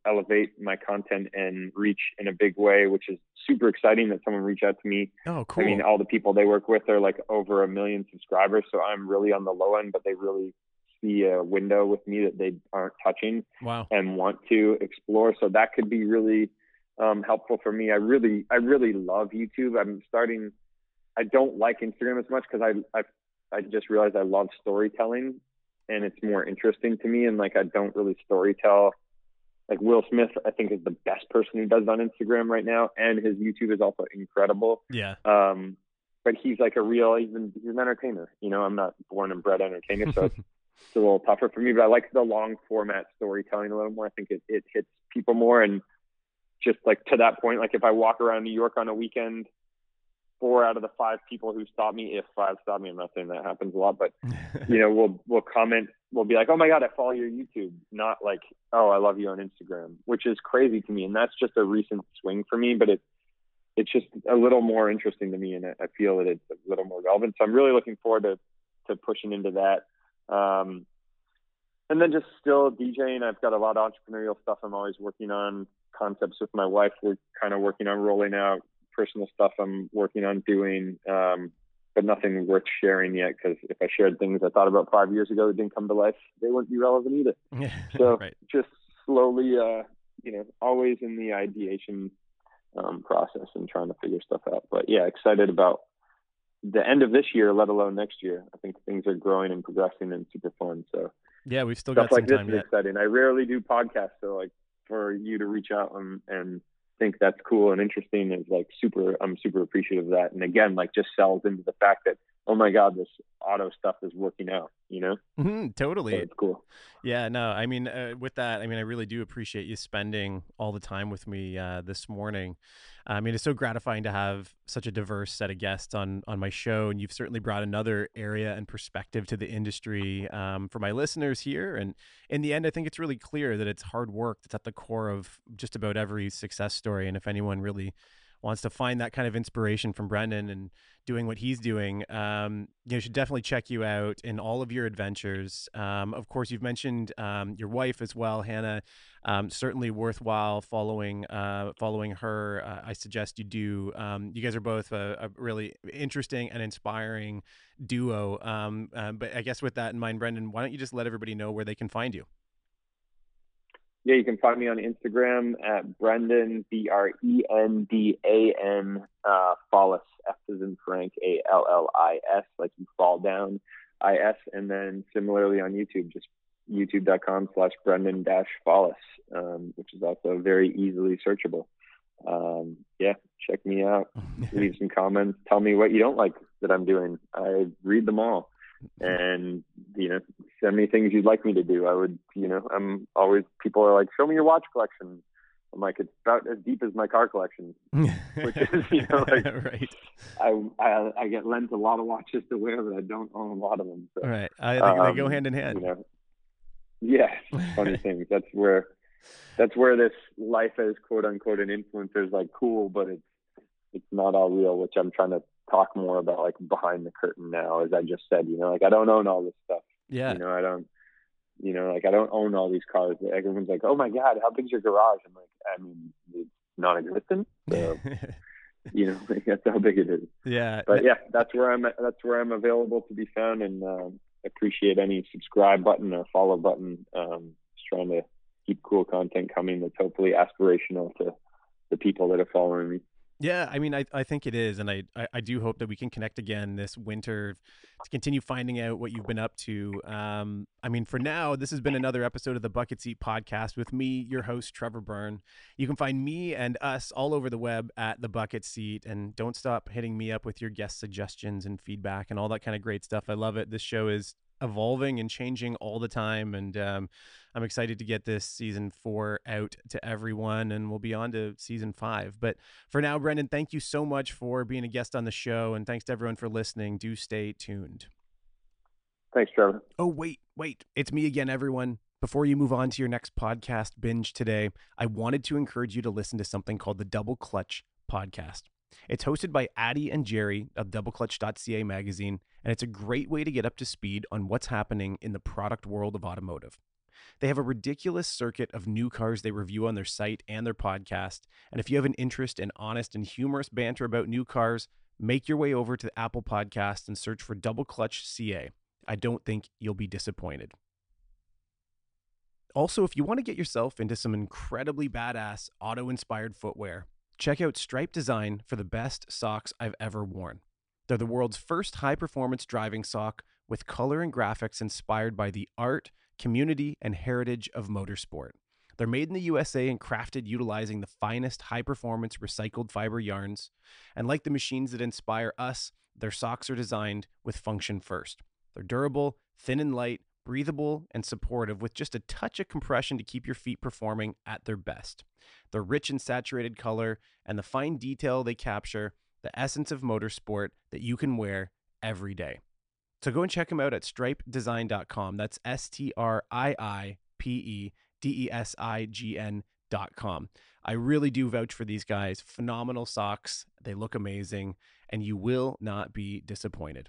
elevate my content and reach in a big way, which is super exciting that someone reached out to me. Oh, cool. I mean, all the people they work with are like over 1 million subscribers. So I'm really on the low end, but they really see a window with me that they aren't touching wow. and want to explore. So that could be really helpful for me. I really love YouTube. I don't like Instagram as much because I just realized I love storytelling, and it's more interesting to me. And like, I don't really storytell. Like Will Smith, I think, is the best person who does it on Instagram right now, and his YouTube is also incredible. Yeah. But he's like he's an entertainer. You know, I'm not born and bred entertainer, so it's a little tougher for me. But I like the long format storytelling a little more. I think it hits people more. And just like to that point, like if I walk around New York on a weekend, 4 out of the 5 people who stop me, if 5 stop me, I'm not saying that happens a lot, but you know, we'll comment, we'll be like, oh my God, I follow your YouTube, not like, oh, I love you on Instagram, which is crazy to me. And that's just a recent swing for me, but it's just a little more interesting to me. And I feel that it's a little more relevant. So I'm really looking forward to pushing into that. And then just still DJing. I've got a lot of entrepreneurial stuff I'm always working on, concepts with my wife we're kind of working on rolling out, personal stuff I'm working on doing, but nothing worth sharing yet, because if I shared things I thought about 5 years ago that didn't come to life, they wouldn't be relevant either. Yeah, so right. just slowly, you know, always in the ideation process and trying to figure stuff out. But yeah, excited about the end of this year, let alone next year. I think things are growing and progressing and super fun. So yeah, we've still got some time yet. Stuff like this is exciting. I rarely do podcasts, so like for you to reach out and think that's cool and interesting is like super, I'm super appreciative of that. And again, like just sells into the fact that oh my God, this auto stuff is working out, you know? Mm-hmm, totally. So it's cool. Yeah, no, I mean, with that, I mean, I really do appreciate you spending all the time with me this morning. I mean, it's so gratifying to have such a diverse set of guests on my show, and you've certainly brought another area and perspective to the industry for my listeners here. And in the end, I think it's really clear that it's hard work that's at the core of just about every success story. And if anyone really wants to find that kind of inspiration from Brendan and doing what he's doing, you should definitely check you out in all of your adventures. Of course, you've mentioned your wife as well, Hannah. Certainly worthwhile following her. I suggest you do. You guys are both a really interesting and inspiring duo. But I guess with that in mind, Brendan, why don't you just let everybody know where they can find you? Yeah, you can find me on Instagram at Brendan, BRENDAN, Fallis, F as in Frank, ALLIS, like you fall down, IS. And then similarly on YouTube, just youtube.com/Brendan-Fallis, which is also very easily searchable. Yeah, check me out, leave some comments, tell me what you don't like that I'm doing. I read them all. And, you know, send me things you'd like me to do. I would, you know, I'm always, people are like, show me your watch collection. I'm like, it's about as deep as my car collection, which is, you know, like, right. I get lent a lot of watches to wear, but I don't own a lot of them. So, right. I think they go hand in hand. You know, yeah. Funny things. That's where this life as quote unquote an influencer is like cool, but it's not all real, which I'm trying to talk more about, like, behind the curtain now. As I just said, you know, like, I don't own all this stuff. Yeah, you know, I don't, you know, like, I don't own all these cars. Everyone's like, oh my God, how big's your garage? I'm like, I mean, it's non-existent, so you know, like, that's how big it is. Yeah, but yeah, that's where I'm available to be found. And appreciate any subscribe button or follow button. Just trying to keep cool content coming that's hopefully aspirational to the people that are following me. Yeah, I mean, I think it is. And I do hope that we can connect again this winter to continue finding out what you've been up to. I mean, for now, this has been another episode of the Bucket Seat Podcast with me, your host, Trevor Byrne. You can find me and us all over the web at The Bucket Seat. And don't stop hitting me up with your guest suggestions and feedback and all that kind of great stuff. I love it. This show is evolving and changing all the time. And I'm excited to get this season 4 out to everyone, and we'll be on to season 5. But for now, Brendan, thank you so much for being a guest on the show. And thanks to everyone for listening. Do stay tuned. Thanks, Trevor. Oh, wait, it's me again, everyone. Before you move on to your next podcast binge today, I wanted to encourage you to listen to something called the Double Clutch Podcast. It's hosted by Addie and Jerry of DoubleClutch.ca magazine, and it's a great way to get up to speed on what's happening in the product world of automotive. They have a ridiculous circuit of new cars they review on their site and their podcast, and if you have an interest in honest and humorous banter about new cars, make your way over to the Apple Podcast and search for DoubleClutch.ca. I don't think you'll be disappointed. Also, if you want to get yourself into some incredibly badass auto-inspired footwear, check out Stripe Design for the best socks I've ever worn. They're the world's first high-performance driving sock with color and graphics inspired by the art, community, and heritage of motorsport. They're made in the USA and crafted utilizing the finest high-performance recycled fiber yarns. And like the machines that inspire us, their socks are designed with function first. They're durable, thin and light, breathable, and supportive with just a touch of compression to keep your feet performing at their best. The rich and saturated color and the fine detail they capture, the essence of motorsport that you can wear every day. So go and check them out at stripedesign.com. That's StripeDesign.com. I really do vouch for these guys. Phenomenal socks. They look amazing, and you will not be disappointed.